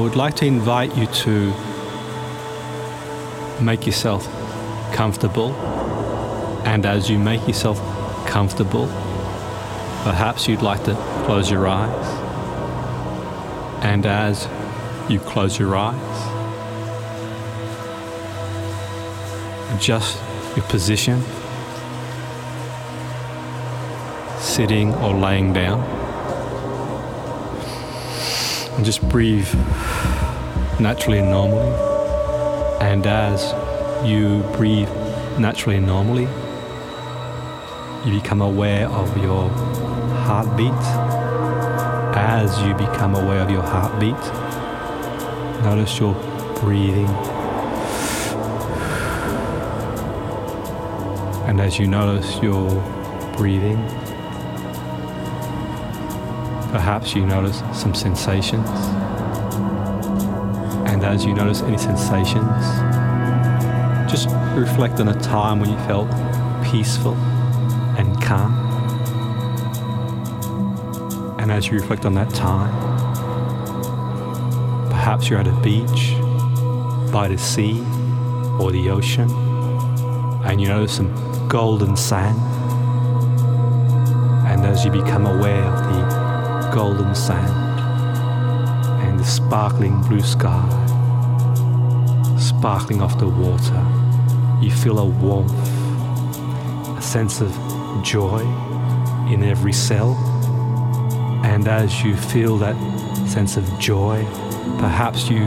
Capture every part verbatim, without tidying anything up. would like to invite you to make yourself comfortable. And as you make yourself comfortable, perhaps you'd like to close your eyes. And as you close your eyes, adjust your position, sitting or laying down. And just breathe naturally and normally. And as you breathe naturally and normally, you become aware of your heartbeat. As you become aware of your heartbeat, notice your breathing. And as you notice your breathing, perhaps you notice some sensations. And as you notice any sensations, just reflect on a time when you felt peaceful and calm. And as you reflect on that time, perhaps you're at a beach, by the sea or the ocean, and you notice some golden sand. And as you become aware of the golden sand and the sparkling blue sky, sparkling off the water, you feel a warmth, a sense of joy in every cell. And as you feel that sense of joy, perhaps you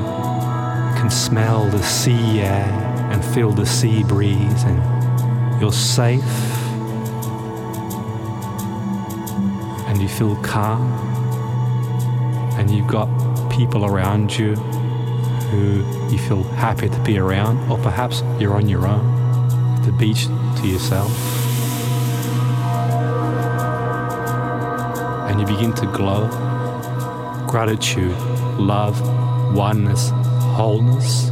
can smell the sea air and feel the sea breeze, and you're safe and you feel calm, and you've got people around you who you feel happy to be around, or perhaps you're on your own at the beach to yourself. And you begin to glow. Gratitude, love, oneness, wholeness.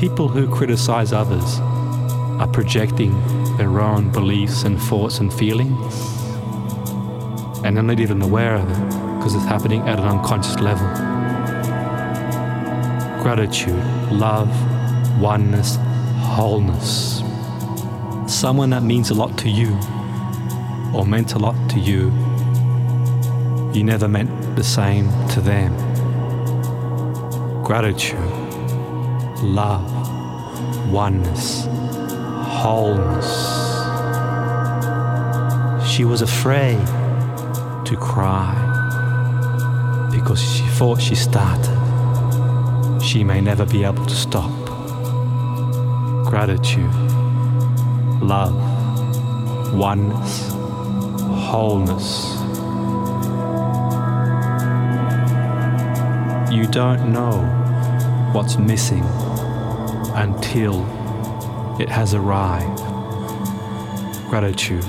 People who criticize others are projecting their own beliefs and thoughts and feelings, and they're not even aware of it because it's happening at an unconscious level. Gratitude, love, oneness, wholeness. Someone that means a lot to you, or meant a lot to you, you never meant the same to them. Gratitude, love, oneness, wholeness. She was afraid to cry because she thought she started. She may never be able to stop. Gratitude, love, oneness, wholeness. You don't know what's missing until it has arrived. Gratitude,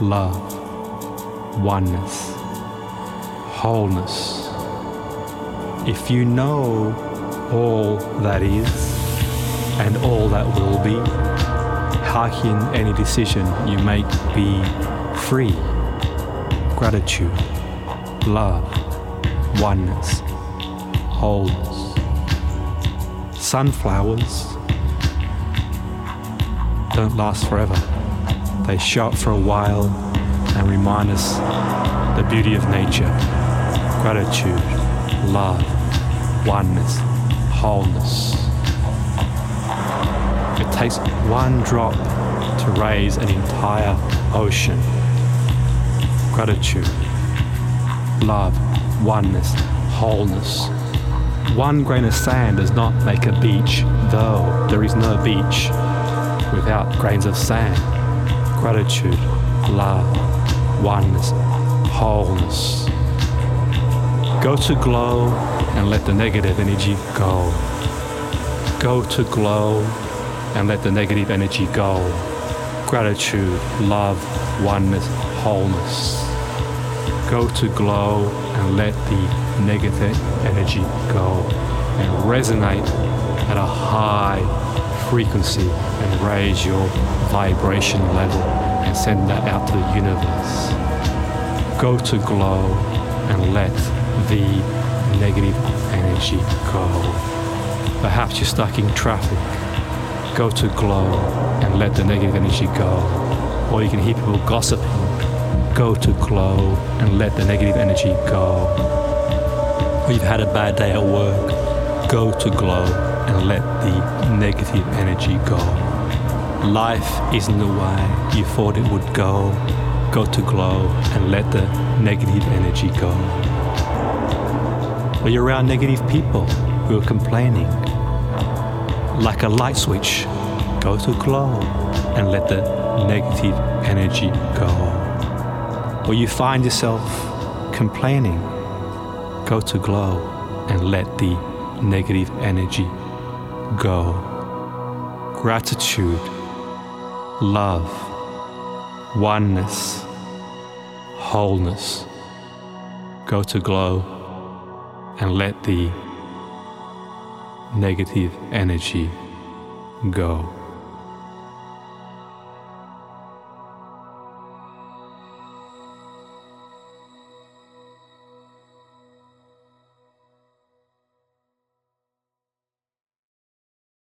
love, oneness, wholeness. If you know all that is and all that will be, how can any decision you make be free? Gratitude, love, oneness, wholeness. Sunflowers don't last forever. They show up for a while and remind us the beauty of nature. Gratitude, love, oneness, wholeness. It takes one drop to raise an entire ocean. Gratitude, love, oneness, wholeness. One grain of sand does not make a beach, though there is no beach without grains of sand. Gratitude, love, oneness, wholeness. Go to glow and let the negative energy go. Go to glow and let the negative energy go. Gratitude, love, oneness, wholeness. Go to glow and let the negative energy go, and resonate at a high frequency and raise your vibration level and send that out to the universe. Go to glow and let the negative energy go. Perhaps you're stuck in traffic. Go to glow and let the negative energy go. Or you can hear people gossiping. Go to glow and let the negative energy go. Or you've had a bad day at work. Go to glow and let the negative energy go. Life isn't the way you thought it would go. Go to glow and let the negative energy go. Or you're around negative people who are complaining. Like a light switch, go to glow and let the negative energy go. Or you find yourself complaining, go to glow and let the negative energy go. Gratitude, love, oneness, wholeness. Go to glow and let the negative energy go.